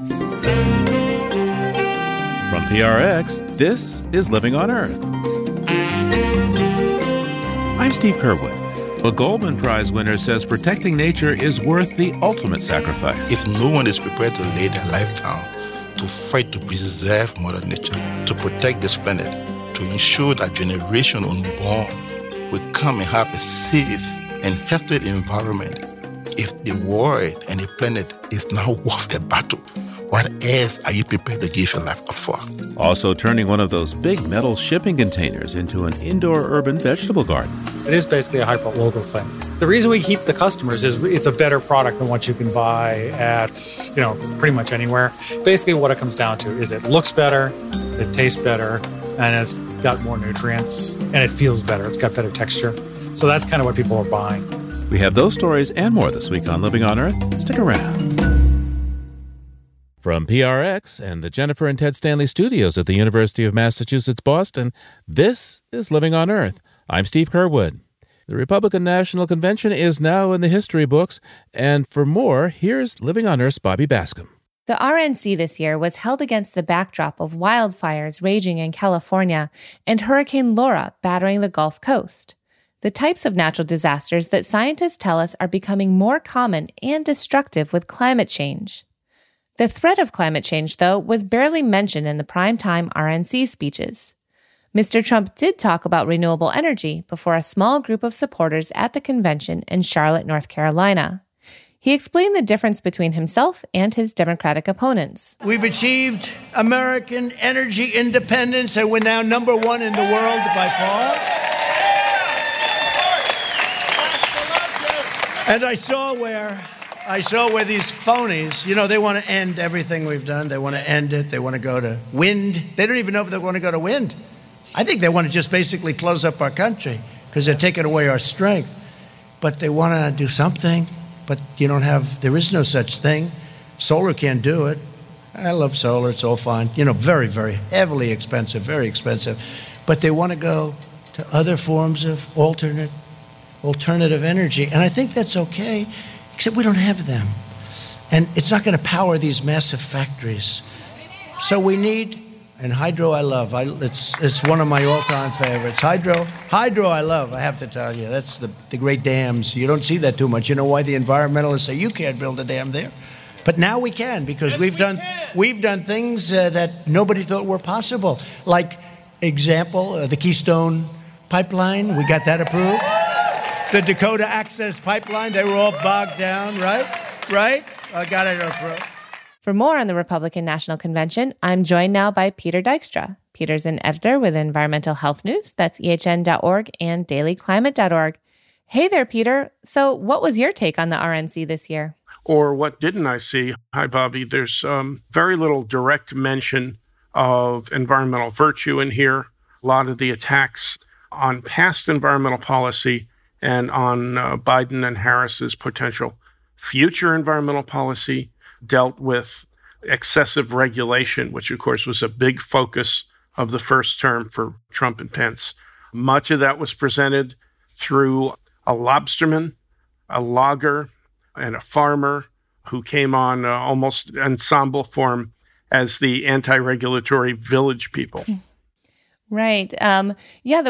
From PRX, this is Living on Earth. I'm Steve Kerwood. A Goldman Prize winner says protecting nature is worth the ultimate sacrifice. If no one is prepared to lay their life down, to fight to preserve Mother Nature, to protect this planet, to ensure that generation unborn will come and have a safe and healthy environment, if the world and the planet is now worth the battle, what else are you prepared to give your life up for? Also turning one of those big metal shipping containers into an indoor urban vegetable garden. It is basically a hyper local thing. The reason we keep the customers is it's a better product than what you can buy at, pretty much anywhere. Basically what it comes down to is it looks better, it tastes better, and it's got more nutrients, and it feels better. It's got better texture. So that's kind of what people are buying. We have those stories and more this week on Living on Earth. Stick around. From PRX and the Jennifer and Ted Stanley Studios at the University of Massachusetts, Boston, this is Living on Earth. I'm Steve Kerwood. The Republican National Convention is now in the history books, and for more, here's Living on Earth's Bobby Bascomb. The RNC this year was held against the backdrop of wildfires raging in California and Hurricane Laura battering the Gulf Coast. The types of natural disasters that scientists tell us are becoming more common and destructive with climate change. The threat of climate change, though, was barely mentioned in the primetime RNC speeches. Mr. Trump did talk about renewable energy before a small group of supporters at the convention in Charlotte, North Carolina. He explained the difference between himself and his Democratic opponents. We've achieved American energy independence, and we're now number one in the world by far. And I saw where these phonies, they want to end everything we've done. They want to end it. They want to go to wind. They don't even know if they want to go to wind. I think they want to just basically close up our country because they're taking away our strength. But they want to do something, but there is no such thing. Solar can't do it. I love solar. It's all fine. Very, very heavily expensive, very expensive. But they want to go to other forms of alternative energy. And I think that's okay. Except we don't have them. And it's not going to power these massive factories. So we need, and hydro I love. It's one of my all-time favorites. Hydro I love, I have to tell you. That's the great dams. You don't see that too much. You know why the environmentalists say you can't build a dam there? But now we can because we've done things that nobody thought were possible. Like, example, the Keystone Pipeline. We got that approved. The Dakota Access Pipeline, they were all bogged down, right? I got it approved. For more on the Republican National Convention, I'm joined now by Peter Dykstra. Peter's an editor with Environmental Health News. That's ehn.org and dailyclimate.org. Hey there, Peter. So what was your take on the RNC this year? Or what didn't I see? Hi, Bobby. There's very little direct mention of environmental virtue in here. A lot of the attacks on past environmental policy and on Biden and Harris's potential future environmental policy dealt with excessive regulation, which, of course, was a big focus of the first term for Trump and Pence. Much of that was presented through a lobsterman, a logger, and a farmer who came on almost ensemble form as the anti-regulatory village people. Right. There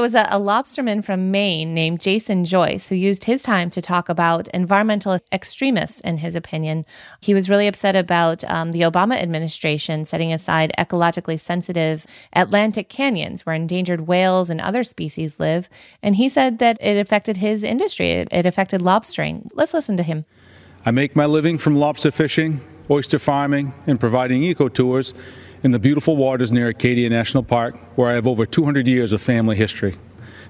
was a lobsterman from Maine named Jason Joyce who used his time to talk about environmental extremists, in his opinion. He was really upset about the Obama administration setting aside ecologically sensitive Atlantic canyons where endangered whales and other species live. And he said that it affected his industry. It affected lobstering. Let's listen to him. I make my living from lobster fishing, oyster farming, and providing eco-tours in the beautiful waters near Acadia National Park, where I have over 200 years of family history.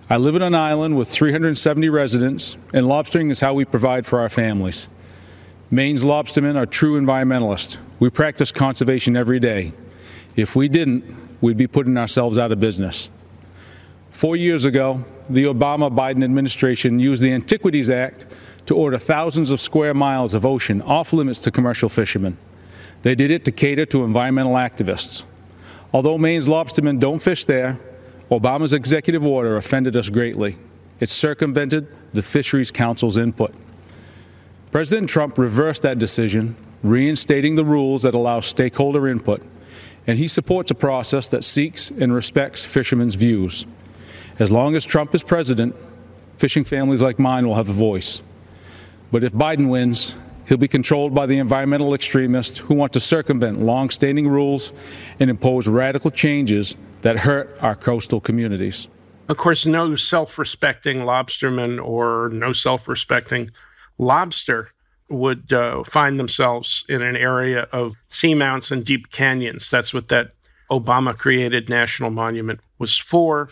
I live on an island with 370 residents, and lobstering is how we provide for our families. Maine's lobstermen are true environmentalists. We practice conservation every day. If we didn't, we'd be putting ourselves out of business. 4 years ago, the Obama-Biden administration used the Antiquities Act to order thousands of square miles of ocean off limits to commercial fishermen. They did it to cater to environmental activists. Although Maine's lobstermen don't fish there, Obama's executive order offended us greatly. It circumvented the Fisheries Council's input. President Trump reversed that decision reinstating the rules that allow stakeholder input, and he supports a process that seeks and respects fishermen's views. As long as Trump is president, fishing families like mine will have a voice. But if Biden wins, he'll be controlled by the environmental extremists who want to circumvent long-standing rules and impose radical changes that hurt our coastal communities. Of course, no self-respecting lobsterman or no self-respecting lobster would find themselves in an area of seamounts and deep canyons. That's what that Obama-created national monument was for.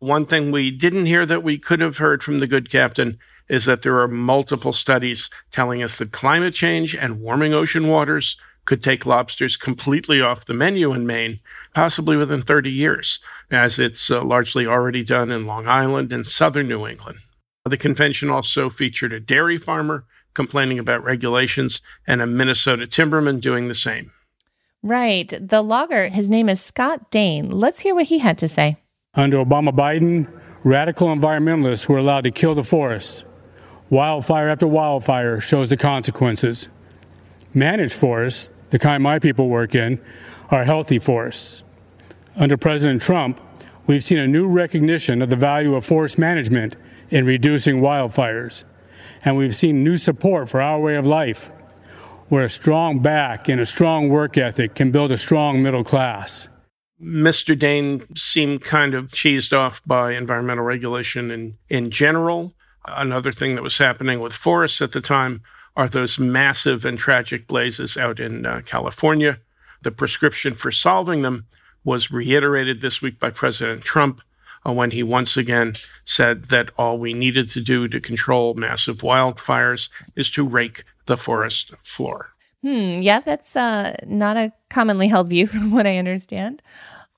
One thing we didn't hear that we could have heard from the good captain is that there are multiple studies telling us that climate change and warming ocean waters could take lobsters completely off the menu in Maine, possibly within 30 years, as it's largely already done in Long Island and southern New England. The convention also featured a dairy farmer complaining about regulations and a Minnesota timberman doing the same. Right. The logger, his name is Scott Dane. Let's hear what he had to say. Under Obama-Biden, radical environmentalists were allowed to kill the forest. Wildfire after wildfire shows the consequences. Managed forests, the kind my people work in, are healthy forests. Under President Trump, we've seen a new recognition of the value of forest management in reducing wildfires. And we've seen new support for our way of life, where a strong back and a strong work ethic can build a strong middle class. Mr. Dane seemed kind of cheesed off by environmental regulation in general. Another thing that was happening with forests at the time are those massive and tragic blazes out in California. The prescription for solving them was reiterated this week by President Trump when he once again said that all we needed to do to control massive wildfires is to rake the forest floor. Yeah, that's not a commonly held view from what I understand.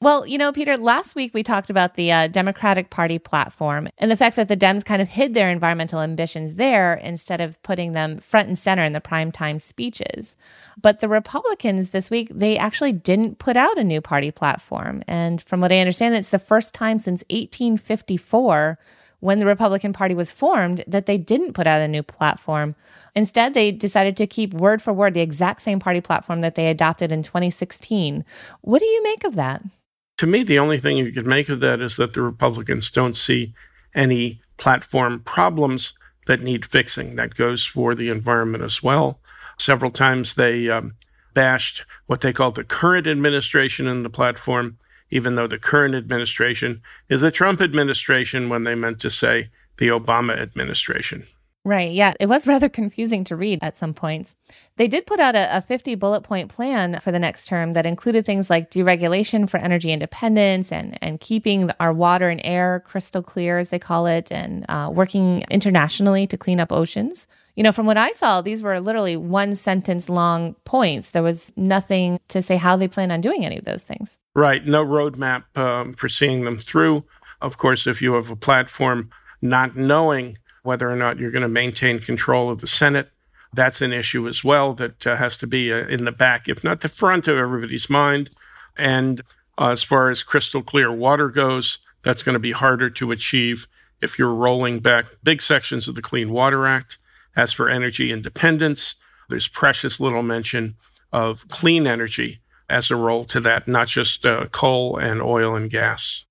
Well, you know, Peter, last week we talked about the Democratic Party platform and the fact that the Dems kind of hid their environmental ambitions there instead of putting them front and center in the primetime speeches. But the Republicans this week, they actually didn't put out a new party platform. And from what I understand, it's the first time since 1854, when the Republican Party was formed, that they didn't put out a new platform. Instead, they decided to keep word for word the exact same party platform that they adopted in 2016. What do you make of that? To me, the only thing you could make of that is that the Republicans don't see any platform problems that need fixing. That goes for the environment as well. Several times they bashed what they called the current administration in the platform, even though the current administration is the Trump administration when they meant to say the Obama administration. Right. Yeah. It was rather confusing to read at some points. They did put out a 50-bullet point plan for the next term that included things like deregulation for energy independence and keeping our water and air crystal clear, as they call it, and working internationally to clean up oceans. You know, from what I saw, these were literally one-sentence long points. There was nothing to say how they plan on doing any of those things. Right. No roadmap for seeing them through. Of course, if you have a platform not knowing whether or not you're going to maintain control of the Senate. That's an issue as well that has to be in the back, if not the front of everybody's mind. And as far as crystal clear water goes, that's going to be harder to achieve if you're rolling back big sections of the Clean Water Act. As for energy independence, there's precious little mention of clean energy as a role to that, not just coal and oil and gas.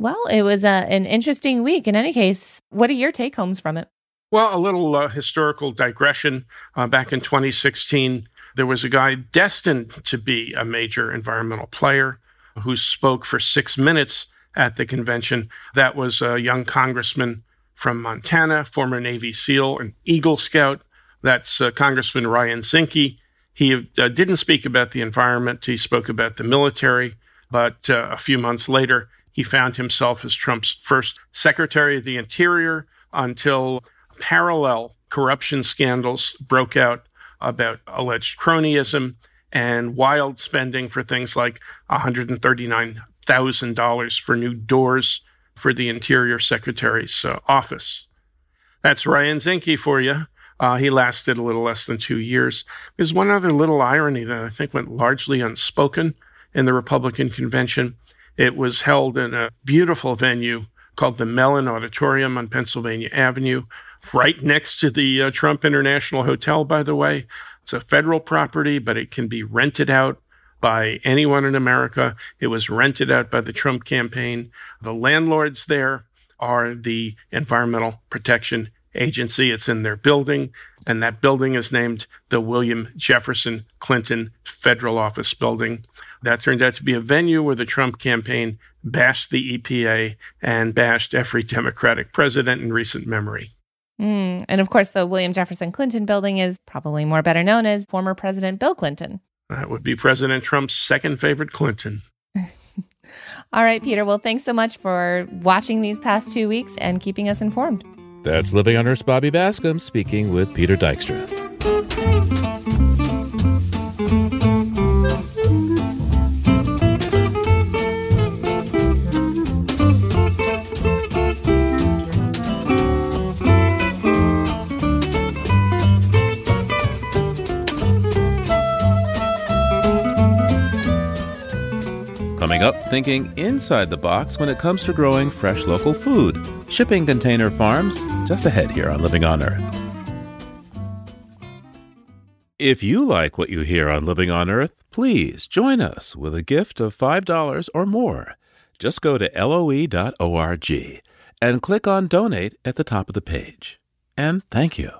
Well, it was an interesting week. In any case, what are your take-homes from it? Well, a little historical digression. Back in 2016, there was a guy destined to be a major environmental player who spoke for 6 minutes at the convention. That was a young congressman from Montana, former Navy SEAL and Eagle Scout. That's Congressman Ryan Zinke. He didn't speak about the environment. He spoke about the military. But a few months later, he found himself as Trump's first Secretary of the Interior until parallel corruption scandals broke out about alleged cronyism and wild spending for things like $139,000 for new doors for the Interior Secretary's office. That's Ryan Zinke for you. He lasted a little less than 2 years. There's one other little irony that I think went largely unspoken in the Republican convention. It was held in a beautiful venue called the Mellon Auditorium on Pennsylvania Avenue, right next to the Trump International Hotel, by the way. It's a federal property, but it can be rented out by anyone in America. It was rented out by the Trump campaign. The landlords there are the Environmental Protection Agency. It's in their building, and that building is named the William Jefferson Clinton Federal Office Building. That turned out to be a venue where the Trump campaign bashed the EPA and bashed every Democratic president in recent memory. And of course, the William Jefferson Clinton Building is probably more better known as former President Bill Clinton. That would be President Trump's second favorite Clinton. All right, Peter. Well, thanks so much for watching these past 2 weeks and keeping us informed. That's Living on Earth's Bobby Bascomb speaking with Peter Dykstra. Coming up, thinking inside the box when it comes to growing fresh local food. Shipping container farms, just ahead here on Living on Earth. If you like what you hear on Living on Earth, please join us with a gift of $5 or more. Just go to loe.org and click on Donate at the top of the page. And thank you.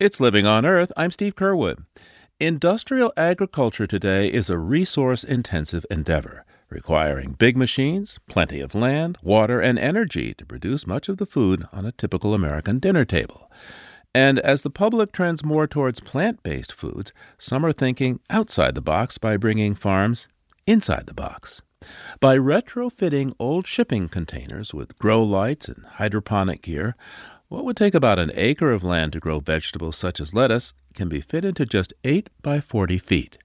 It's Living on Earth. I'm Steve Curwood. Industrial agriculture today is a resource-intensive endeavor, requiring big machines, plenty of land, water, and energy to produce much of the food on a typical American dinner table. And as the public trends more towards plant-based foods, some are thinking outside the box by bringing farms inside the box. By retrofitting old shipping containers with grow lights and hydroponic gear, what would take about an acre of land to grow vegetables such as lettuce can be fit into just 8 by 40 feet.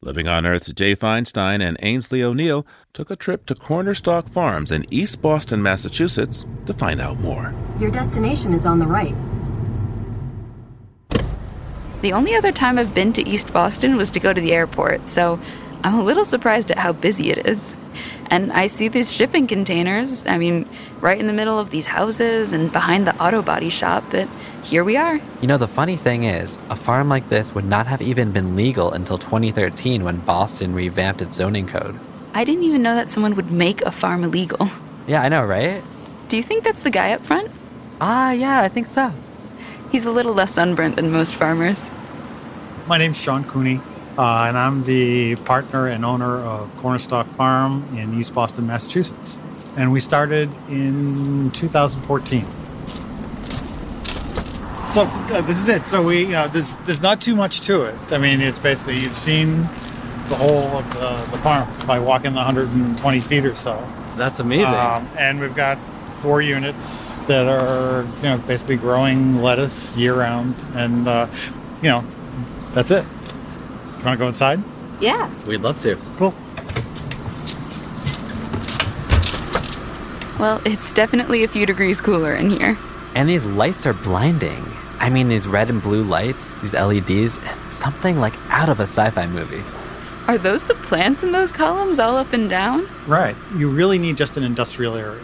Living on Earth's Jay Feinstein and Ainsley O'Neill took a trip to Cornerstock Farms in East Boston, Massachusetts, to find out more. Your destination is on the right. The only other time I've been to East Boston was to go to the airport, so I'm a little surprised at how busy it is. And I see these shipping containers, right in the middle of these houses and behind the auto body shop, but here we are. You know, the funny thing is, a farm like this would not have even been legal until 2013 when Boston revamped its zoning code. I didn't even know that someone would make a farm illegal. Yeah, I know, right? Do you think that's the guy up front? Yeah, I think so. He's a little less sunburnt than most farmers. My name's Sean Cooney. And I'm the partner and owner of Cornerstock Farm in East Boston, Massachusetts. And we started in 2014. So this is it. So we there's not too much to it. I mean, it's basically you've seen the whole of the farm by walking the 120 feet or so. That's amazing. And we've got 4 units that are basically growing lettuce year round, and that's it. You want to go inside? Yeah. We'd love to. Cool. Well, it's definitely a few degrees cooler in here. And these lights are blinding. I mean, these red and blue lights, these LEDs, something like out of a sci-fi movie. Are those the plants in those columns all up and down? Right. You really need just an industrial area.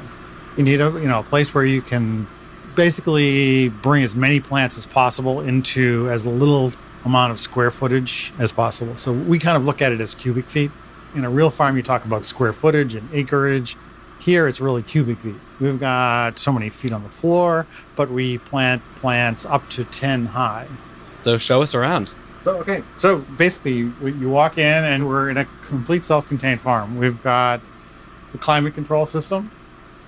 You need a place where you can basically bring as many plants as possible into as little amount of square footage as possible. So we kind of look at it as cubic feet. In a real farm, you talk about square footage and acreage. Here, it's really cubic feet. We've got so many feet on the floor, but we plant plants up to 10 high. So show us around. So basically, you walk in and we're in a complete self-contained farm. We've got the climate control system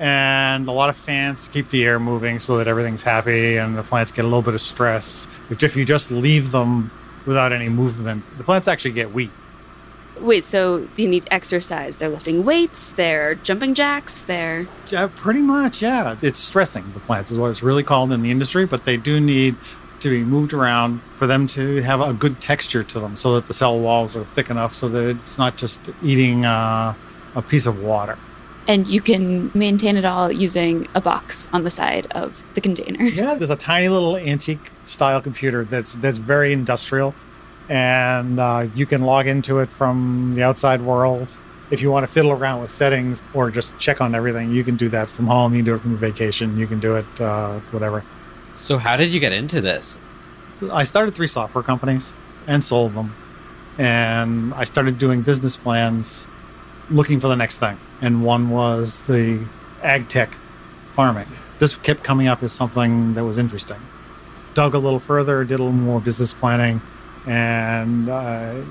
and a lot of fans to keep the air moving so that everything's happy and the plants get a little bit of stress. If you just leave them without any movement, the plants actually get weak. Wait, so they need exercise. They're lifting weights, they're jumping jacks, they're... pretty much, yeah. It's stressing the plants is what it's really called in the industry, but they do need to be moved around for them to have a good texture to them so that the cell walls are thick enough so that it's not just eating a piece of water. And you can maintain it all using a box on the side of the container. Yeah, there's a tiny little antique style computer that's very industrial. And you can log into it from the outside world. If you want to fiddle around with settings or just check on everything, you can do that from home. You can do it from vacation. You can do it whatever. So how did you get into this? I started 3 software companies and sold them. And I started doing business plans looking for the next thing. And one was the ag tech farming. This kept coming up as something that was interesting. Dug a little further, did a little more business planning, and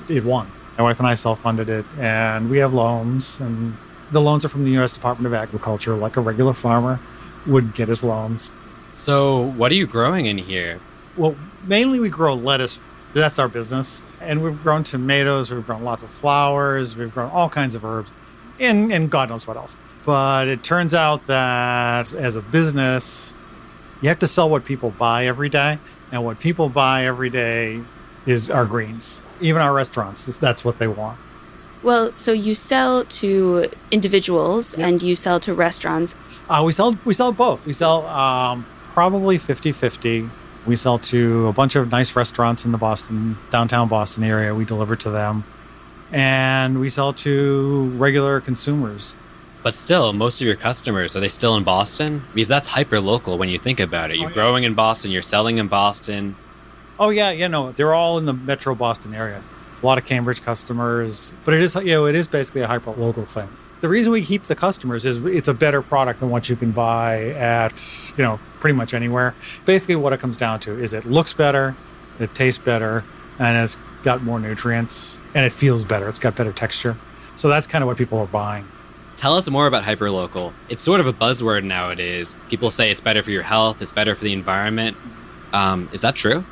it won. My wife and I self-funded it, and we have loans. And the loans are from the U.S. Department of Agriculture, like a regular farmer would get his loans. So what are you growing in here? Well, mainly we grow lettuce. That's our business. And we've grown tomatoes. We've grown lots of flowers. We've grown all kinds of herbs. And God knows what else. But it turns out that as a business, you have to sell what people buy every day. And what people buy every day is our greens. Even our restaurants, that's what they want. Well, so you sell to individuals and you sell to restaurants. We sell both. We sell probably 50-50. We sell to a bunch of nice restaurants in the downtown Boston area. We deliver to them. And we sell to regular consumers. But still, most of your customers, are they still in Boston? Because that's hyper-local when you think about it. You're growing in Boston, you're selling in Boston. Oh, yeah, no, they're all in the metro Boston area. A lot of Cambridge customers. But it is basically a hyper-local thing. The reason we keep the customers is it's a better product than what you can buy at, pretty much anywhere. Basically, what it comes down to is it looks better, it tastes better, and it's got more nutrients, and it feels better. It's got better texture. So that's kind of what people are buying. Tell us more about hyperlocal. It's sort of a buzzword nowadays. People say it's better for your health, it's better for the environment. Is that true?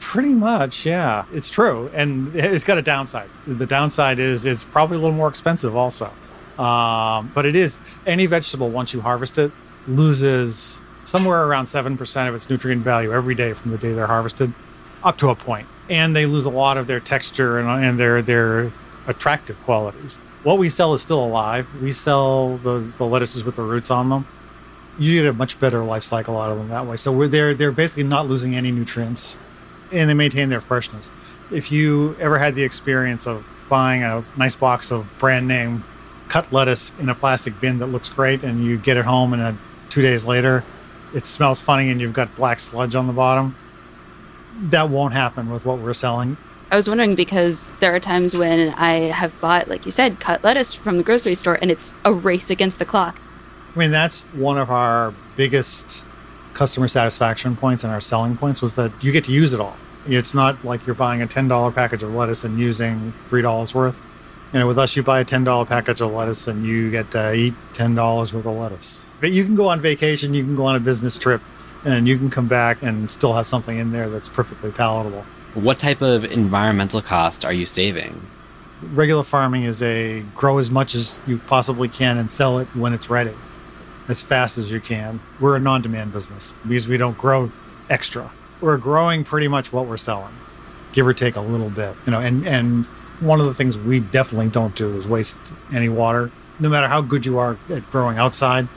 Pretty much, yeah. It's true. And it's got a downside. The downside is it's probably a little more expensive also. But it is, any vegetable, once you harvest it, loses somewhere around 7% of its nutrient value every day from the day they're harvested, up to a point. And they lose a lot of their texture and their attractive qualities. What we sell is still alive. We sell the lettuces with the roots on them. You get a much better life cycle out of them that way. So they're basically not losing any nutrients, and they maintain their freshness. If you ever had the experience of buying a nice box of brand name cut lettuce in a plastic bin that looks great, and you get it home and 2 days later it smells funny and you've got black sludge on the bottom, that won't happen with what we're selling. I was wondering because there are times when I have bought, like you said, cut lettuce from the grocery store, and it's a race against the clock. I mean, that's one of our biggest customer satisfaction points and our selling points was that you get to use it all. It's not like you're buying a $10 package of lettuce and using $3 worth. With us, you buy a $10 package of lettuce and you get to eat $10 worth of lettuce. But you can go on vacation, you can go on a business trip, and you can come back and still have something in there that's perfectly palatable. What type of environmental cost are you saving? Regular farming is a grow as much as you possibly can and sell it when it's ready, as fast as you can. We're a non-demand business because we don't grow extra. We're growing pretty much what we're selling, give or take a little bit. And one of the things we definitely don't do is waste any water. No matter how good you are at growing outside,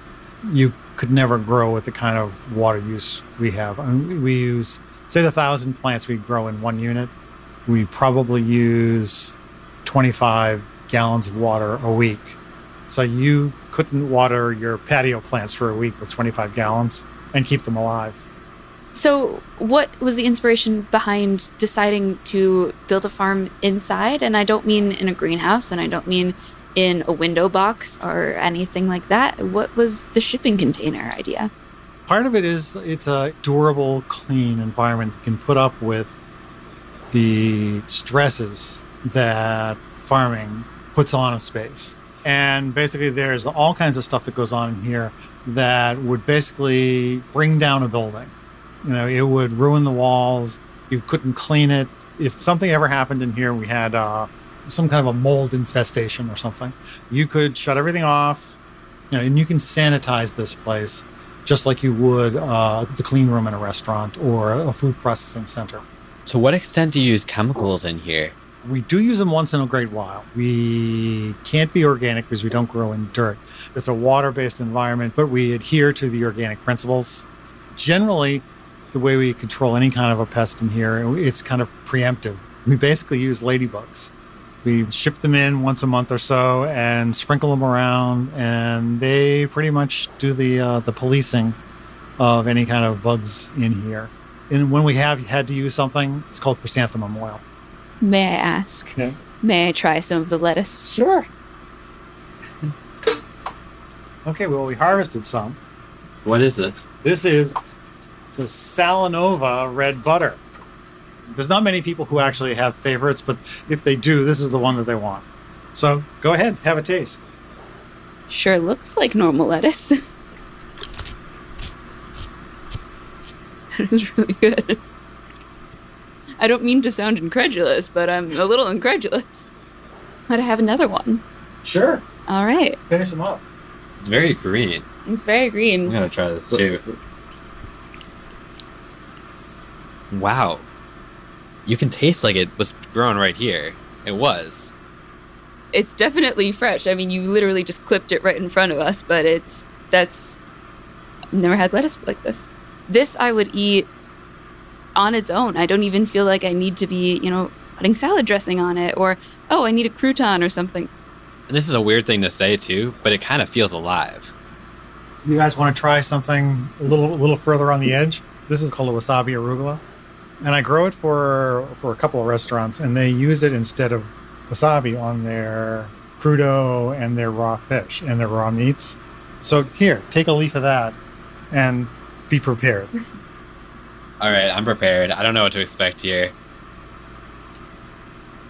you could never grow with the kind of water use we have. I mean, we use, say, 1,000 plants we grow in one unit. We probably use 25 gallons of water a week. So you couldn't water your patio plants for a week with 25 gallons and keep them alive. So what was the inspiration behind deciding to build a farm inside? And I don't mean in a greenhouse, and I don't mean in a window box or anything like that. What was the shipping container idea? Part of it is it's a durable, clean environment that can put up with the stresses that farming puts on a space. And basically, there's all kinds of stuff that goes on in here that would basically bring down a building. It would ruin the walls. You couldn't clean it. If something ever happened in here, we had some kind of a mold infestation or something, you could shut everything off, and you can sanitize this place just like you would the clean room in a restaurant or a food processing center. To what extent do you use chemicals in here? We do use them once in a great while. We can't be organic because we don't grow in dirt. It's a water-based environment, but we adhere to the organic principles. Generally, the way we control any kind of a pest in here, it's kind of preemptive. We basically use ladybugs. We ship them in once a month or so and sprinkle them around, and they pretty much do the policing of any kind of bugs in here. And when we have had to use something, it's called chrysanthemum oil. May I ask? Yeah. May I try some of the lettuce? Sure. Okay, well, we harvested some. What is it? This is the Salanova red butter. There's not many people who actually have favorites, but if they do, this is the one that they want. So go ahead, have a taste. Sure looks like normal lettuce. That is really good. I don't mean to sound incredulous, but I'm a little incredulous. Might I have another one? Sure. All right. Finish them up. It's very green. It's very green. I'm going to try this too. Wow. You can taste like it was grown right here. It was. It's definitely fresh. I mean, you literally just clipped it right in front of us, but I've never had lettuce like this. This I would eat on its own. I don't even feel like I need to be, putting salad dressing on it or, I need a crouton or something. And this is a weird thing to say too, but it kind of feels alive. You guys want to try something a little further on the edge? This is called a wasabi arugula. And I grow it for a couple of restaurants, and they use it instead of wasabi on their crudo and their raw fish and their raw meats. So here, take a leaf of that and be prepared. All right, I'm prepared. I don't know what to expect here.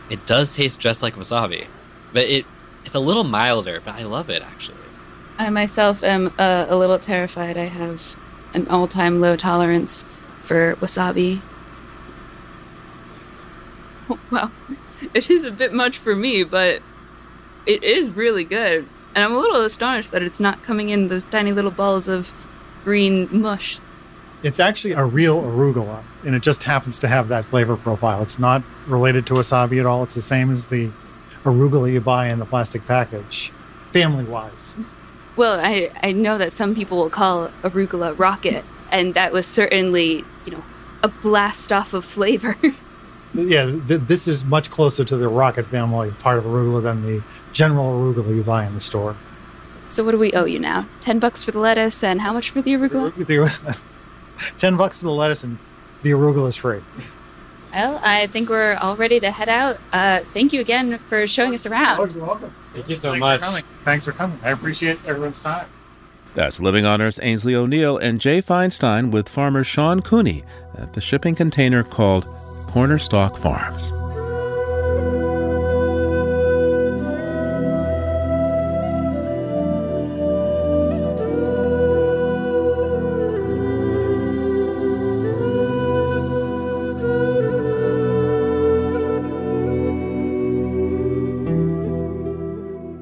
It does taste just like wasabi, but it's a little milder, but I love it, actually. I myself am a little terrified. I have an all-time low tolerance for wasabi. Wow, it is a bit much for me, but it is really good. And I'm a little astonished that it's not coming in those tiny little balls of green mush. It's actually a real arugula, and it just happens to have that flavor profile. It's not related to wasabi at all. It's the same as the arugula you buy in the plastic package, family-wise. Well, I know that some people will call arugula rocket, and that was certainly, a blast off of flavor. Yeah, this is much closer to the rocket family part of arugula than the general arugula you buy in the store. So what do we owe you now? $10 for the lettuce and how much for the arugula? $10 for the lettuce and the arugula is free. Well, I think we're all ready to head out. Thank you again for showing us around. Oh, you're welcome. Thank you so much. Thanks for coming. I appreciate everyone's time. That's Living on Earth's Ainsley O'Neill and Jay Feinstein with farmer Sean Cooney at the shipping container called Cornerstock Farms.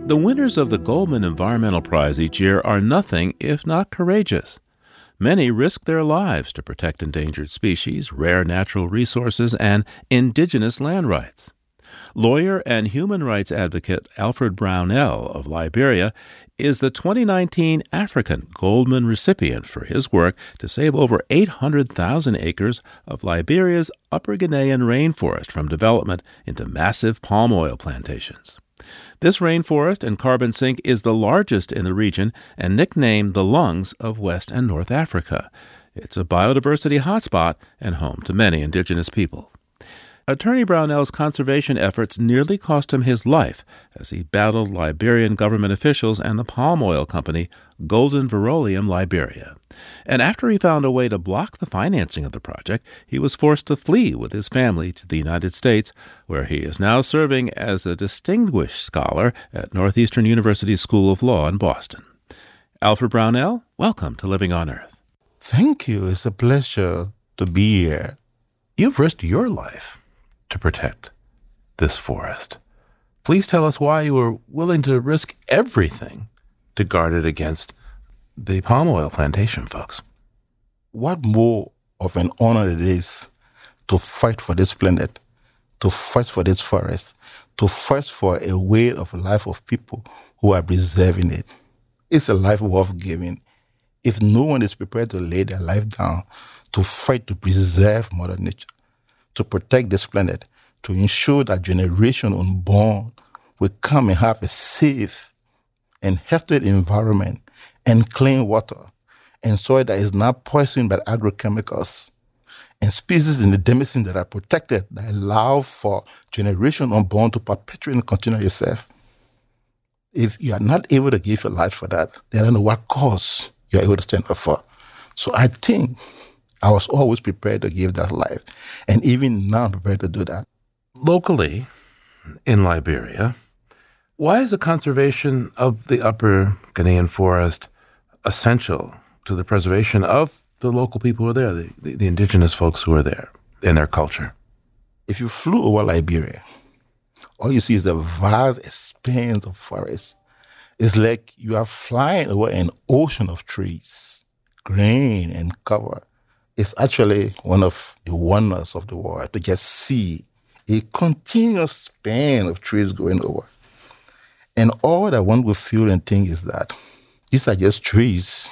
The winners of the Goldman Environmental Prize each year are nothing if not courageous. Many risk their lives to protect endangered species, rare natural resources, and indigenous land rights. Lawyer and human rights advocate Alfred Brownell of Liberia is the 2019 African Goldman recipient for his work to save over 800,000 acres of Liberia's Upper Guinean rainforest from development into massive palm oil plantations. This rainforest and carbon sink is the largest in the region and nicknamed the lungs of West and North Africa. It's a biodiversity hotspot and home to many indigenous people. Attorney Brownell's conservation efforts nearly cost him his life as he battled Liberian government officials and the palm oil company Golden Veroleum Liberia. And after he found a way to block the financing of the project, he was forced to flee with his family to the United States, where he is now serving as a distinguished scholar at Northeastern University School of Law in Boston. Alfred Brownell, welcome to Living on Earth. Thank you. It's a pleasure to be here. You've risked your life to protect this forest. Please tell us why you were willing to risk everything to guard it against the palm oil plantation folks. What more of an honor it is to fight for this planet, to fight for this forest, to fight for a way of life of people who are preserving it. It's a life worth giving. If no one is prepared to lay their life down to fight to preserve Mother Nature, to protect this planet, to ensure that generation unborn will come and have a safe and healthy environment and clean water and soil that is not poisoned by agrochemicals and species in the demiscene that are protected that allow for generation unborn to perpetuate and continue yourself. If you are not able to give your life for that, then I don't know what cause you are able to stand up for. So I think I was always prepared to give that life, and even now I'm prepared to do that. Locally, in Liberia, why is the conservation of the Upper Guinean forest essential to the preservation of the local people who are there, the indigenous folks who are there and their culture? If you flew over Liberia, all you see is the vast expanse of forest. It's like you are flying over an ocean of trees, green and cover. It's actually one of the wonders of the world to just see a continuous span of trees going over. And all that one will feel and think is that these are just trees,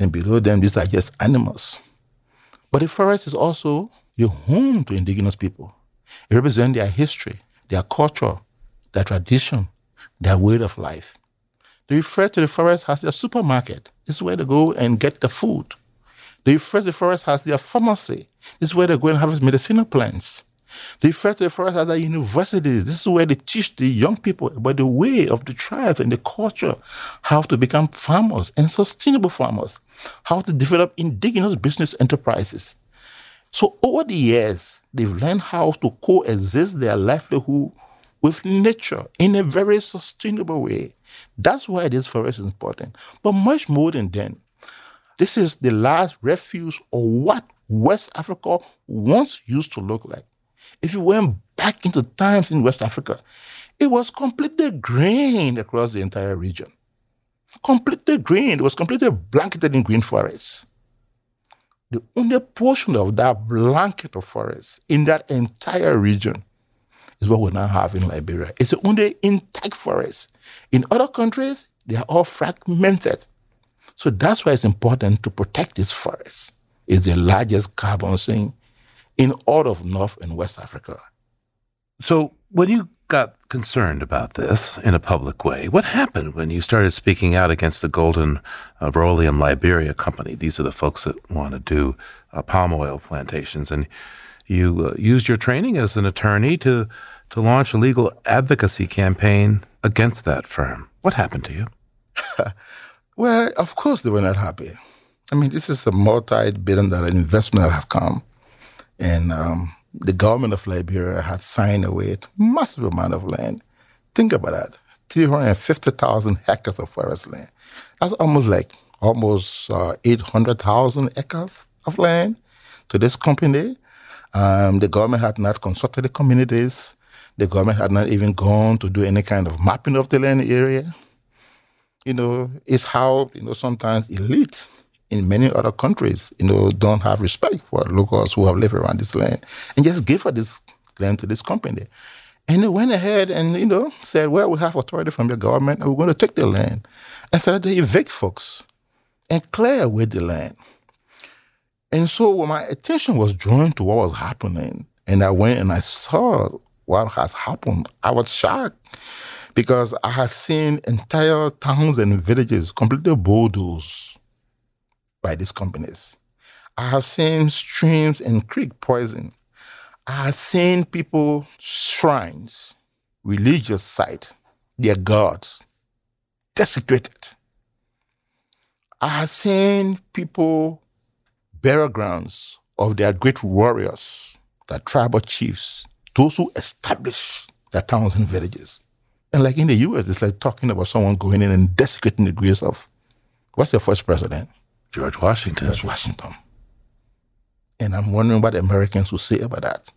and below them, these are just animals. But the forest is also the home to indigenous people. It represents their history, their culture, their tradition, their way of life. They refer to the forest as their supermarket. It's where they go and get the food. They refer to the forest as their pharmacy. This is where they go and harvest medicinal plants. They refer to the forest as their universities. This is where they teach the young people about the way of the tribes and the culture, how to become farmers and sustainable farmers, how to develop indigenous business enterprises. So over the years, they've learned how to coexist their livelihood with nature in a very sustainable way. That's why this forest is important. But much more than that, this is the last refuge of what West Africa once used to look like. If you went back into times in West Africa, it was completely green across the entire region. Completely green. It was completely blanketed in green forests. The only portion of that blanket of forest in that entire region is what we now have in Liberia. It's the only intact forest. In other countries, they are all fragmented. So that's why it's important to protect this forest. It's the largest carbon sink in all of North and West Africa. So when you got concerned about this in a public way, what happened when you started speaking out against the Golden Veroleum Liberia Company? These are the folks that want to do palm oil plantations. And you used your training as an attorney to launch a legal advocacy campaign against that firm. What happened to you? Well, of course they were not happy. I mean, this is a multi-billion-dollar investment that has come. And the government of Liberia had signed away a massive amount of land. Think about that, 350,000 hectares of forest land. That's almost 800,000 acres of land to this company. The government had not consulted the communities. The government had not even gone to do any kind of mapping of the land area. You know, it's how, you know, sometimes elite in many other countries, you know, don't have respect for locals who have lived around this land and just give her this land to this company. And they went ahead and, you know, said, well, we have authority from your government and we're going to take the land. And started to evict folks and clear away the land. And so when my attention was drawn to what was happening and I went and I saw what has happened, I was shocked. Because I had seen entire towns and villages completely bulldozed by these companies. I have seen streams and creeks poisoned. I have seen people, shrines, religious sites, their gods, desecrated. I have seen people, burial grounds of their great warriors, their tribal chiefs, those who established their towns and villages. And like in the U.S., it's like talking about someone going in and desecrating the graves of, what's the first president? George Washington. And I'm wondering what the Americans will say about that.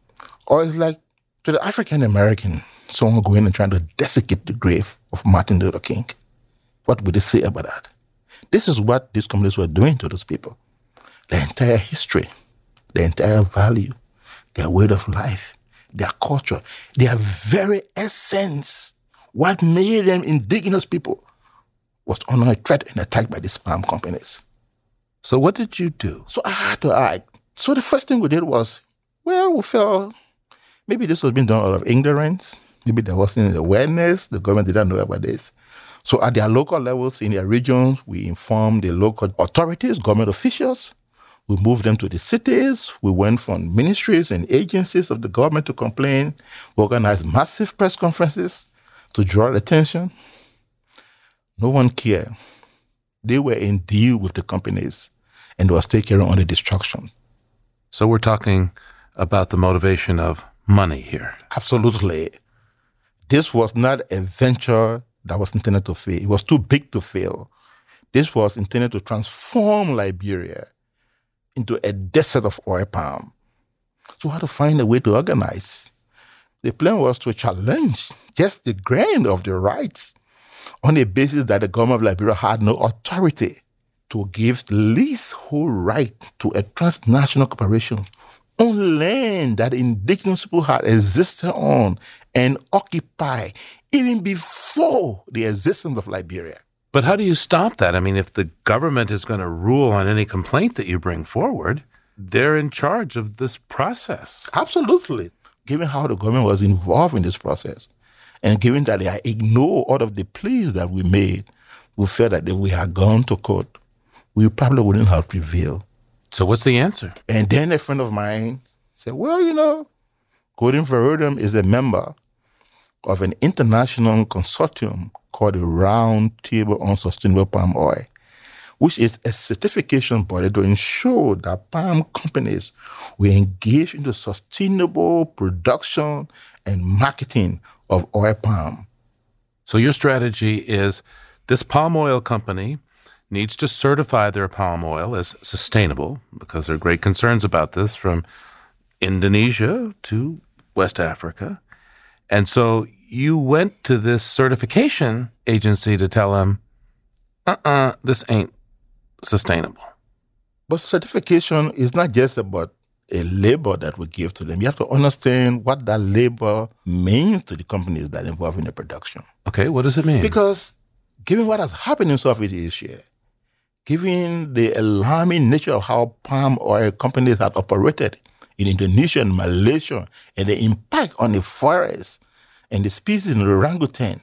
Or it's like, to the African-American, someone going and trying to desecrate the grave of Martin Luther King. What would they say about that? This is what these companies were doing to those people. Their entire history, their entire value, their way of life, their culture, their very essence, what made them indigenous people, was under a threat and attacked by these palm companies. So what did you do? So I had to act. So the first thing we did was, well, we felt maybe this was being done out of ignorance. Maybe there wasn't awareness. The government didn't know about this. So at their local levels, in their regions, we informed the local authorities, government officials. We moved them to the cities. We went from ministries and agencies of the government to complain. We organized massive press conferences to draw attention. No one cared. They were in deal with the companies and were still carrying on the destruction. So we're talking about the motivation of money here. Absolutely. This was not a venture that was intended to fail. It was too big to fail. This was intended to transform Liberia into a desert of oil palm. So we had to find a way to organize. The plan was to challenge just the grain of the rights on the basis that the government of Liberia had no authority to give leasehold right to a transnational corporation on land that indigenous people had existed on and occupied even before the existence of Liberia. But how do you stop that? I mean, if the government is going to rule on any complaint that you bring forward, they're in charge of this process. Absolutely. Given how the government was involved in this process, and given that they ignored all of the pleas that we made, we felt that if we had gone to court, we probably wouldn't have prevailed. So what's the answer? And then a friend of mine said, well, you know, Golden Veroleum is a member of an international consortium called the Round Table on Sustainable Palm Oil, which is a certification body to ensure that palm companies will engage in the sustainable production and marketing of oil palm. So your strategy is this palm oil company needs to certify their palm oil as sustainable because there are great concerns about this from Indonesia to West Africa. And so you went to this certification agency to tell them, this ain't sustainable. But certification is not just about a label that we give to them. You have to understand what that label means to the companies that are involved in the production. Okay, what does it mean? Because given what has happened in Southeast Asia, given the alarming nature of how palm oil companies had operated in Indonesia and Malaysia, and the impact on the forests and the species in the orangutan,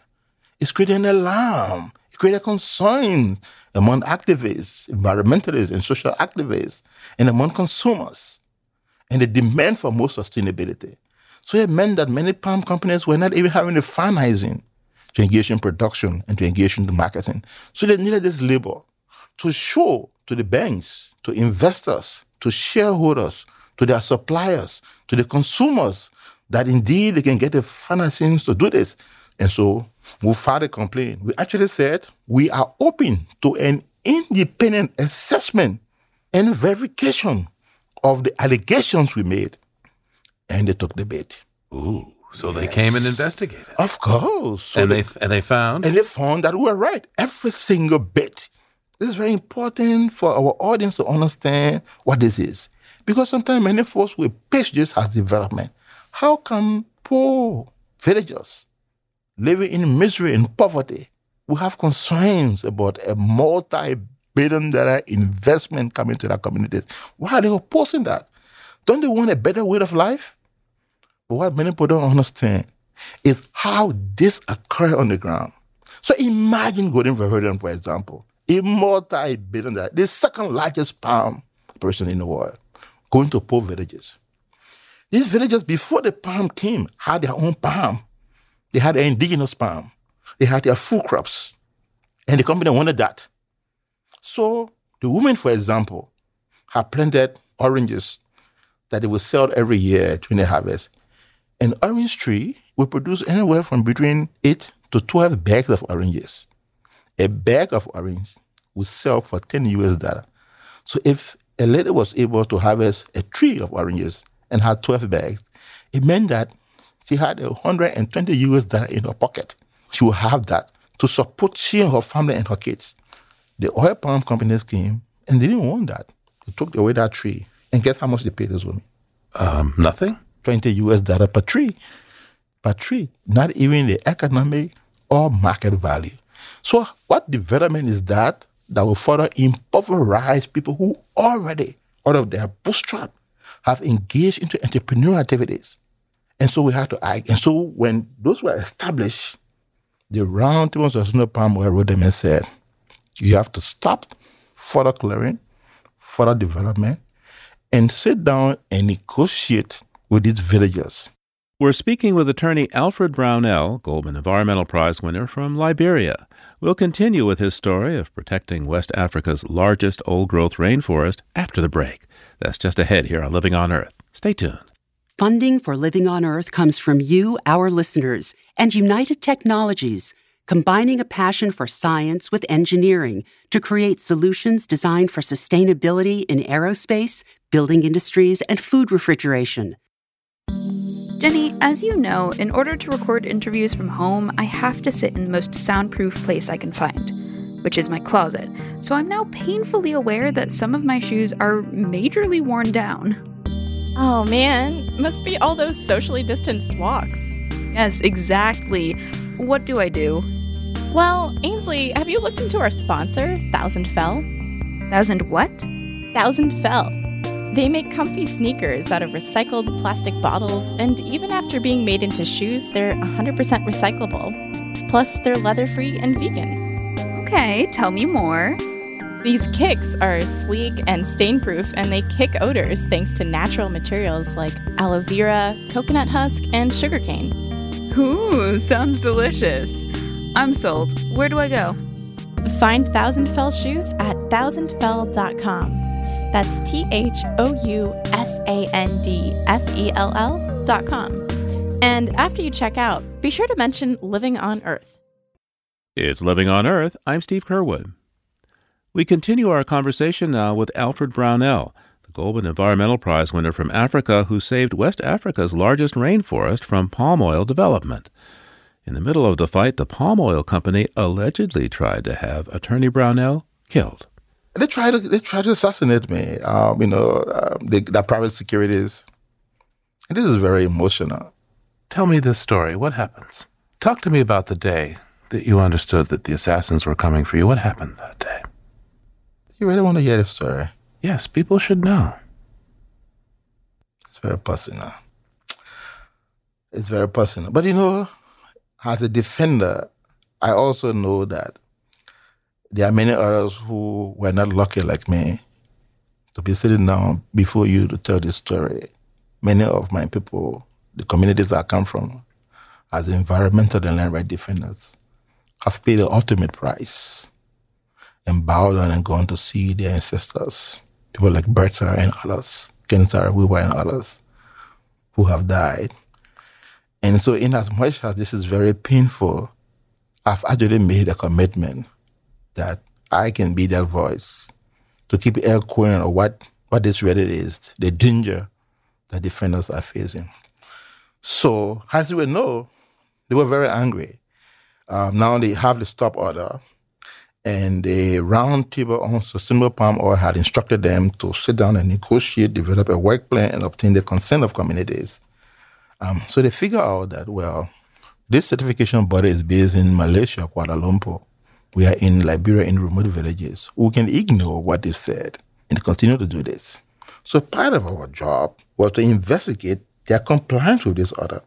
it's created an alarm. It created concern among activists, environmentalists, and social activists, and among consumers, and the demand for more sustainability. So it meant that many palm companies were not even having the financing to engage in production and to engage in the marketing. So they needed this label to show to the banks, to investors, to shareholders, to their suppliers, to the consumers, that indeed they can get the financing to do this. And so we filed a complaint. We actually said we are open to an independent assessment and verification of the allegations we made. And they took the bait. Ooh, so yes. They came and investigated. Of course. So and they found? And they found that we were right, every single bit. This is very important for our audience to understand what this is. Because sometimes many folks will pitch this as development. How come poor villagers living in misery and poverty will have concerns about a multi-billion-dollar investment coming to their communities? Why are they opposing that? Don't they want a better way of life? But what many people don't understand is how this occurs on the ground. So imagine Golden Veroleum, for example, a multi-billion-dollar, the second largest palm person in the world, going to poor villages. These villagers, before the palm came, had their own palm. They had their indigenous palm. They had their food crops. And the company wanted that. So the women, for example, have planted oranges that they will sell every year during the harvest. An orange tree will produce anywhere from between 8 to 12 bags of oranges. A bag of orange will sell for $10. So if a lady was able to harvest a tree of oranges and had 12 bags, it meant that she had $120 in her pocket. She would have that to support she and her family and her kids. The oil palm companies came and they didn't want that. They took away that tree. And guess how much they paid those women? Nothing? $20 per tree, not even the economic or market value. So what development is that will further impoverish people who already, out of their bootstrap, have engaged into entrepreneurial activities? And so we have to act. And so when those were established, the Round Table on Sustainable Palm Oil wrote them and said, you have to stop further clearing, further development, and sit down and negotiate with these villagers. We're speaking with attorney Alfred Brownell, Goldman Environmental Prize winner from Liberia. We'll continue with his story of protecting West Africa's largest old-growth rainforest after the break. That's just ahead here on Living on Earth. Stay tuned. Funding for Living on Earth comes from you, our listeners, and United Technologies, combining a passion for science with engineering to create solutions designed for sustainability in aerospace, building industries, and food refrigeration. Jenny, as you know, in order to record interviews from home, I have to sit in the most soundproof place I can find, which is my closet. So I'm now painfully aware that some of my shoes are majorly worn down. Oh man, must be all those socially distanced walks. Yes, exactly. What do I do? Well, Ainsley, have you looked into our sponsor, Thousand Fell? Thousand what? Thousand Fell. They make comfy sneakers out of recycled plastic bottles, and even after being made into shoes, they're 100% recyclable. Plus, they're leather-free and vegan. Okay, tell me more. These kicks are sleek and stain-proof, and they kick odors thanks to natural materials like aloe vera, coconut husk, and sugarcane. Ooh, sounds delicious. I'm sold. Where do I go? Find Thousand Fell shoes at thousandfell.com. That's thousandfell.com. And after you check out, be sure to mention Living on Earth. It's Living on Earth. I'm Steve Kerwood. We continue our conversation now with Alfred Brownell, the Goldman Environmental Prize winner from Africa who saved West Africa's largest rainforest from palm oil development. In the middle of the fight, the palm oil company allegedly tried to have Attorney Brownell killed. They tried to assassinate me, the private securities. And this is very emotional. Tell me this story. What happens? Talk to me about the day that you understood that the assassins were coming for you. What happened that day? You really want to hear the story? Yes, people should know. It's very personal. It's very personal. But, as a defender, I also know that there are many others who were not lucky like me to be sitting down before you to tell this story. Many of my people, the communities I come from, as environmental and land rights defenders, have paid the ultimate price and bowed down and gone to see their ancestors, people like Bertha and others, Kensara Weaver and others, who have died. And so in as much as this is very painful, I've actually made a commitment that I can be that voice to keep echoing on what this really is, the danger that defenders are facing. So, as you will know, they were very angry. Now they have the stop order. And the Round Table on Sustainable Palm Oil had instructed them to sit down and negotiate, develop a work plan, and obtain the consent of communities. So they figure out that, this certification body is based in Malaysia, Kuala Lumpur. We are in Liberia in remote villages who can ignore what they said and continue to do this. So part of our job was to investigate their compliance with this order.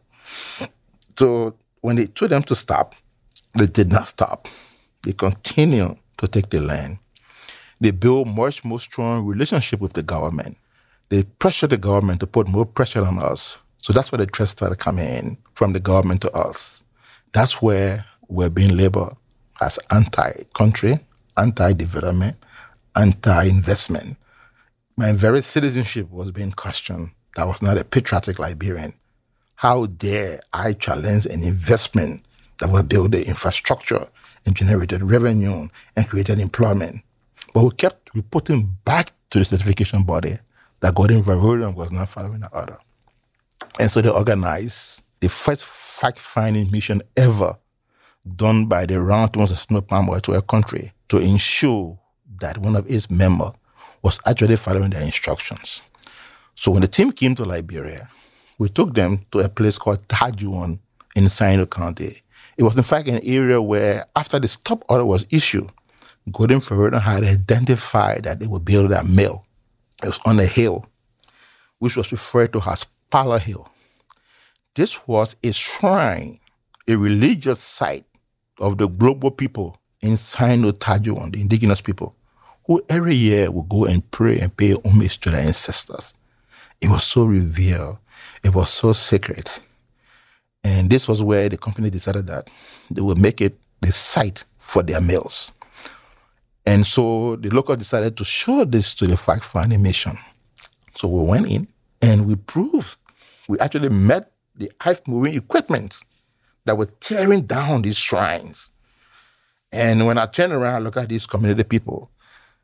So when they told them to stop, they did not stop. They continue to take the land. They build much more strong relationship with the government. They pressure the government to put more pressure on us. So that's where the threat started coming in, from the government to us. That's where we're being labeled as anti-country, anti-development, anti-investment. My very citizenship was being questioned. That was not a patriotic Liberian. How dare I challenge an investment that will build the infrastructure and generated revenue and created employment. But we kept reporting back to the certification body that Golden Veroleum was not following the order. And so they organized the first fact-finding mission ever done by the Round Table on Sustainable Palm Oil to a country to ensure that one of its members was actually following their instructions. So when the team came to Liberia, we took them to a place called Tajuan in Sino County. It was, in fact, an area where, after the stop order was issued, Golden Veroleum had identified that they would build a mill. It was on a hill, which was referred to as Pala Hill. This was a shrine, a religious site of the global people in Sino-Tajuan, the indigenous people, who every year would go and pray and pay homage to their ancestors. It was so revered. It was so sacred. And this was where the company decided that they would make it the site for their mills. And so the locals decided to show this to the fact finding mission. So we went in and we proved, we actually met the earth-moving equipment that were tearing down these shrines. And when I turn around, I look at these community people,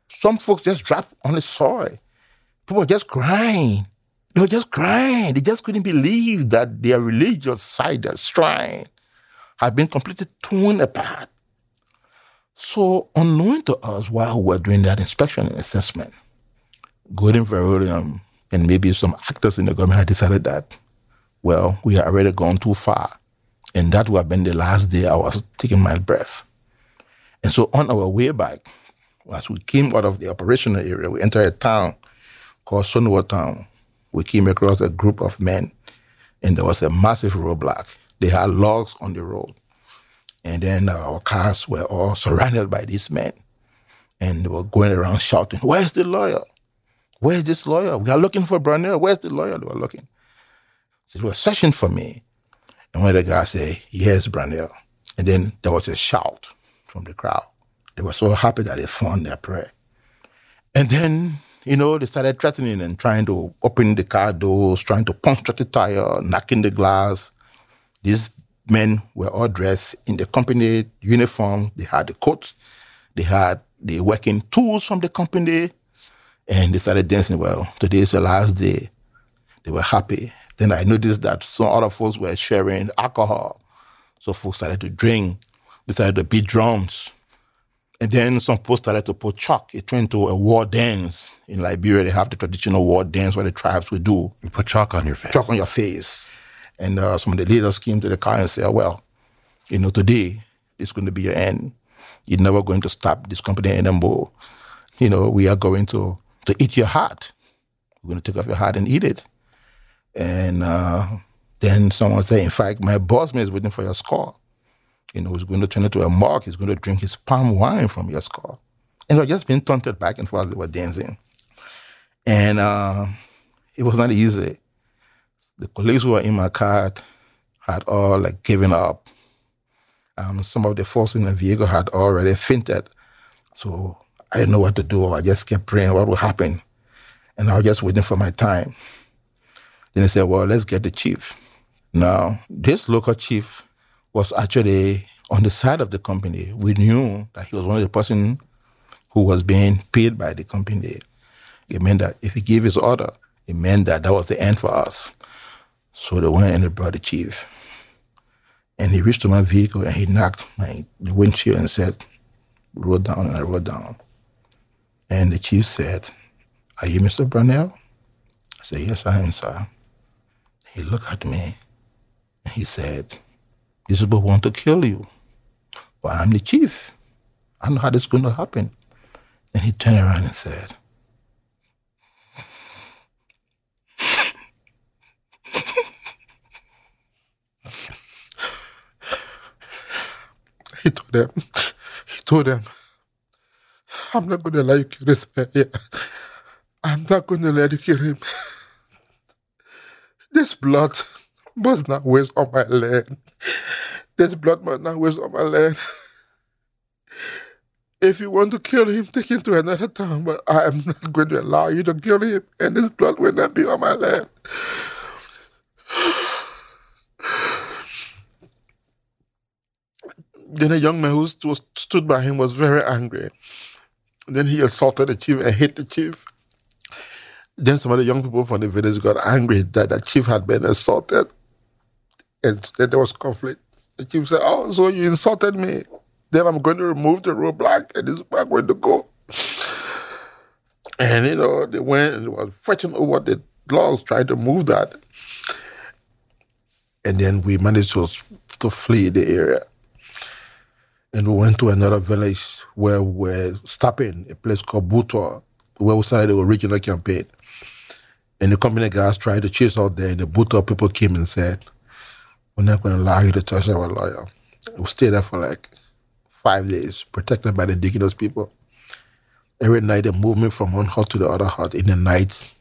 some folks just dropped on the soil. People were just crying. They were just crying. They just couldn't believe that their religious site, their shrine, had been completely torn apart. So, unknown to us, while we were doing that inspection and assessment, Golden Veroleum and maybe some actors in the government had decided that, well, we had already gone too far. And that would have been the last day I was taking my breath. And so, on our way back, as we came out of the operational area, we entered a town called Sonowa Town. We came across a group of men, and there was a massive roadblock. They had logs on the road. And then our cars were all surrounded by these men. And they were going around shouting, "Where's the lawyer? Where's this lawyer? We are looking for Brownell. Where's the lawyer?" They were looking. So they were searching for me. And one of the guys said, "Yes, Brownell." And then there was a shout from the crowd. They were so happy that they found their prey. And then, you know, they started threatening and trying to open the car doors, trying to puncture the tire, knocking the glass. These men were all dressed in the company uniform. They had the coats. They had the working tools from the company. And they started dancing. Well, today is the last day. They were happy. Then I noticed that some other folks were sharing alcohol. So folks started to drink. They started to beat drums. And then some folks started to put chalk. It turned into a war dance. In Liberia, they have the traditional war dance where the tribes would do. You put chalk on your face. Chalk on your face. And some of the leaders came to the car and said, "Well, you know, today is going to be your end. You're never going to stop this company anymore. You know, we are going to eat your heart. We're going to take off your heart and eat it." And then someone said, "In fact, my boss man is waiting for your skull. You know, he's going to turn into a mug. He's going to drink his palm wine from your skull." And they were just being taunted back and forth. They were dancing. And it was not easy. The colleagues who were in my car had all, like, given up. Some of the folks in the vehicle had already fainted. So I didn't know what to do. I just kept praying what would happen. And I was just waiting for my time. Then they said, "Well, let's get the chief." Now, this local chief was actually on the side of the company. We knew that he was one of the person who was being paid by the company. It meant that if he gave his order, it meant that that was the end for us. So they went and they brought the chief. And he reached to my vehicle and he knocked the windshield and said, "Roll down," and I rolled down. And the chief said, "Are you Mr. Brownell?" I said, "Yes, I am, sir." He looked at me and he said, "These people want to kill you. But I'm the chief. I know how this is going to happen." And he turned around and said, he told them, "I'm not going to let you kill this man here. I'm not going to let you kill him. This blood must not waste on my land. This blood must not waste on my land. If you want to kill him, take him to another town, but I am not going to allow you to kill him, and this blood will not be on my land." Then a young man who stood by him was very angry. Then he assaulted the chief and hit the chief. Then some of the young people from the village got angry that the chief had been assaulted. And then there was conflict. The chief said, "Oh, so you insulted me. Then I'm going to remove the roadblock and this is where I'm going to go." And, you know, they went and they were fighting over the logs, trying to move that. and then we managed to flee the area. And we went to another village where we were stopping, a place called Butor, where we started the original campaign. And the company guys tried to chase out there, and the Butor people came and said, "We're not going to allow you to touch our lawyer." We stayed there for like 5 days, protected by the indigenous people. Every night, they moved me from one hut to the other hut. In the night,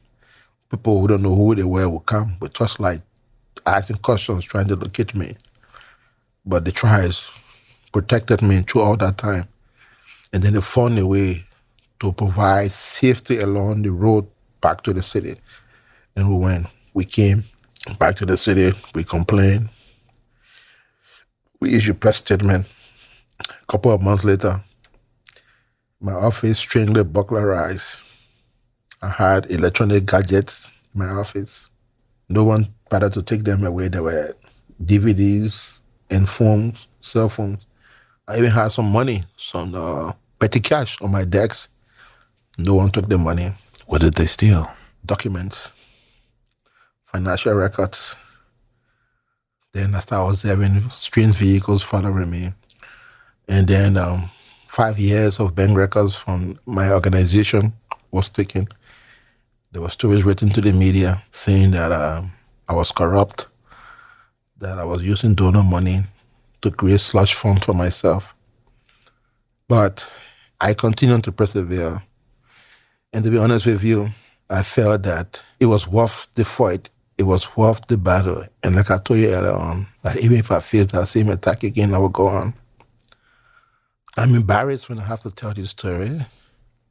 people who don't know who they were would come with torchlight, asking questions, trying to locate me. But the tribes protected me through all that time. And then they found a way to provide safety along the road back to the city. And we went. We came back to the city. We complained. We issued press statement. A couple of months later, my office strangely burglarized. I had electronic gadgets in my office. No one bothered to take them away. There were DVDs and phones, cell phones. I even had some money, some petty cash on my decks. No one took the money. What did they steal? Documents, financial records. Then I started observing strange vehicles following me. And then 5 years of bank records from my organization was taken. There were stories written to the media saying that I was corrupt, that I was using donor money to create slush funds for myself. But I continued to persevere. And to be honest with you, I felt that it was worth the fight. It was worth the battle. And like I told you earlier on, that even if I faced that same attack again, I would go on. I'm embarrassed when I have to tell this story.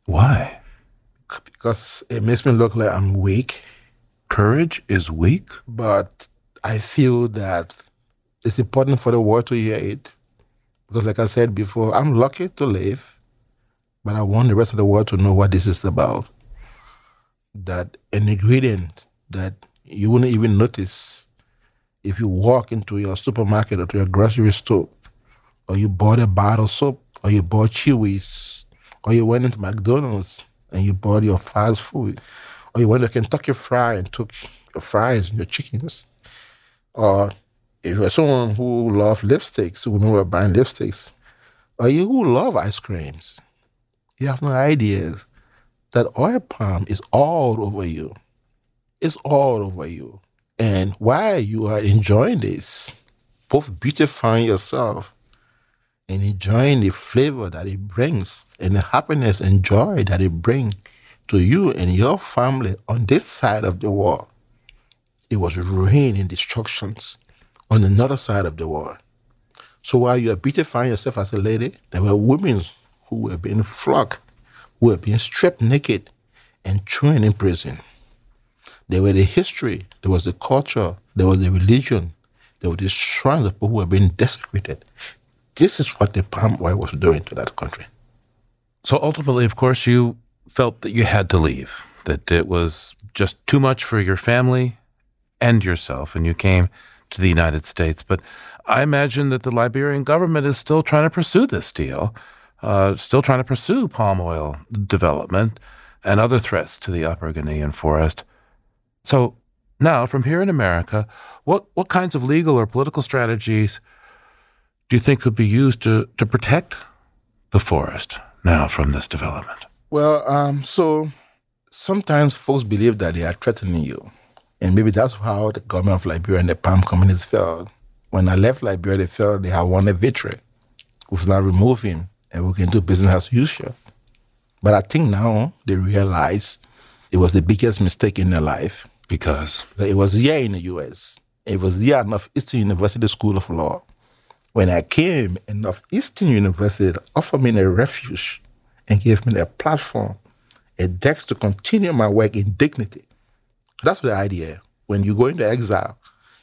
Why? Because it makes me look like I'm weak. Courage is weak? But I feel that it's important for the world to hear it. Because like I said before, I'm lucky to live, but I want the rest of the world to know what this is about. That an ingredient that you wouldn't even notice if you walk into your supermarket or to your grocery store, or you bought a bottle of soap, or you bought Chewies, or you went into McDonald's and you bought your fast food, or you went to Kentucky Fried and took your fries and your chickens. Or if you're someone who loves lipsticks, women were buying lipsticks, or you who love ice creams, you have no idea that oil palm is all over you. It's all over you. And while you are enjoying this, both beautifying yourself and enjoying the flavor that it brings and the happiness and joy that it brings to you and your family on this side of the world, it was ruin and destructions on another side of the world. So while you are beautifying yourself as a lady, there were women who were being flogged, who were being stripped naked and thrown in prison. There were the history, there was the culture, there was the religion, there were the shrines of people who were being desecrated. This is what the palm oil was doing to that country. So ultimately, of course, you felt that you had to leave, that it was just too much for your family and yourself, and you came to the United States. But I imagine that the Liberian government is still trying to pursue this deal, still trying to pursue palm oil development and other threats to the Upper Guinean forest. So now, from here in America, what kinds of legal or political strategies do you think could be used to protect the forest now from this development? Well, so sometimes folks believe that they are threatening you. And maybe that's how the government of Liberia and the palm companies felt. When I left Liberia, they felt they had won a victory. We've now removed him, and we can do business as usual. But I think now they realize it was the biggest mistake in their life. Because? It was here in the U.S. It was here at Northeastern University School of Law. When I came, and Northeastern University offered me a refuge and gave me a platform, a desk to continue my work in dignity. That's the idea. When you go into exile,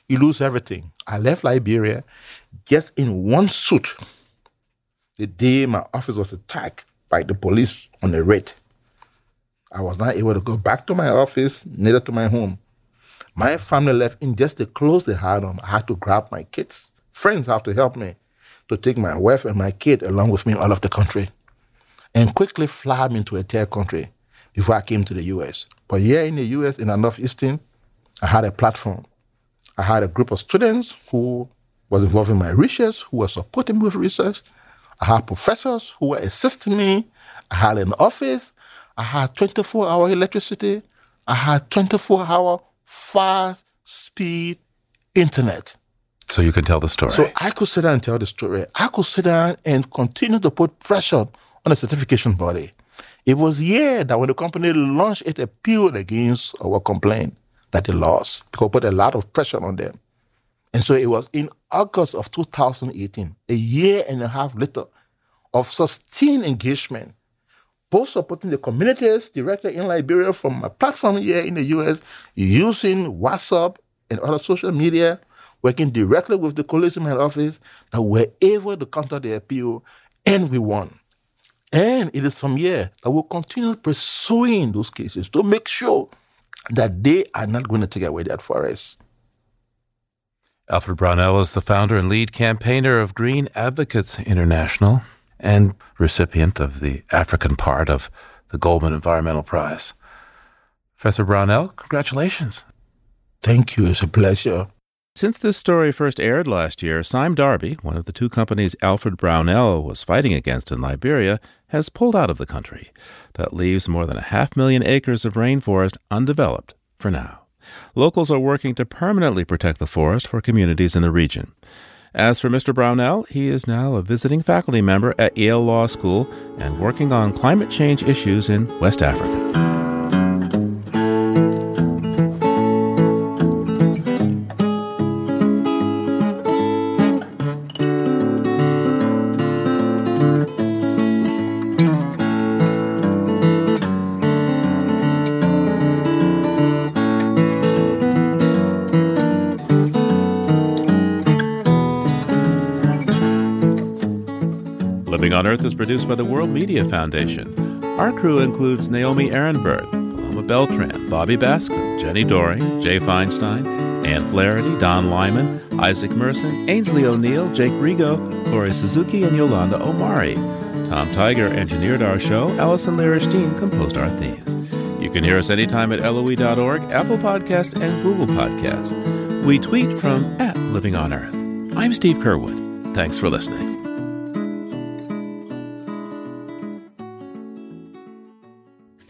you lose everything. I left Liberia just in one suit the day my office was attacked by the police on a raid. I was not able to go back to my office, neither to my home. My family left in just the clothes they had on. I had to grab my kids. Friends have to help me to take my wife and my kid along with me all over the country and quickly fly me to a third country before I came to the U.S. But here in the U.S., in the Northeastern, I had a platform. I had a group of students who was involved in my research, who were supporting me with research. I had professors who were assisting me. I had an office. I had 24-hour electricity. I had 24-hour fast-speed internet. So you could tell the story. So I could sit down and tell the story. I could sit down and continue to put pressure on the certification body. It was here that when the company launched, it appealed against our complaint that they lost because it put a lot of pressure on them. And so it was in August of 2018, a year and a half later, of sustained engagement, both supporting the communities directly in Liberia from a platform here in the U.S., using WhatsApp and other social media, working directly with the coalition head office, that we're able to counter the appeal, and we won. And it is from here that we'll continue pursuing those cases to make sure that they are not going to take away that forest. Alfred Brownell is the founder and lead campaigner of Green Advocates International and recipient of the African part of the Goldman Environmental Prize. Professor Brownell, congratulations. Thank you. It's a pleasure. Since this story first aired last year, Sime Darby, one of the two companies Alfred Brownell was fighting against in Liberia, has pulled out of the country. That leaves more than 500,000 acres of rainforest undeveloped for now. Locals are working to permanently protect the forest for communities in the region. As for Mr. Brownell, he is now a visiting faculty member at Yale Law School and working on climate change issues in West Africa. Living on Earth is produced by the World Media Foundation. Our crew includes Naomi Ehrenberg, Paloma Beltran, Bobby Bascomb, Jenny Doring, Jay Feinstein, Ann Flaherty, Don Lyman, Isaac Merson, Ainsley O'Neill, Jake Rigo, Lori Suzuki, and Yolanda Omari. Tom Tiger engineered our show. Allison Lierstein composed our themes. You can hear us anytime at LOE.org, Apple Podcast, and Google Podcast. We tweet from @LivingOnEarth. I'm Steve Kerwood. Thanks for listening.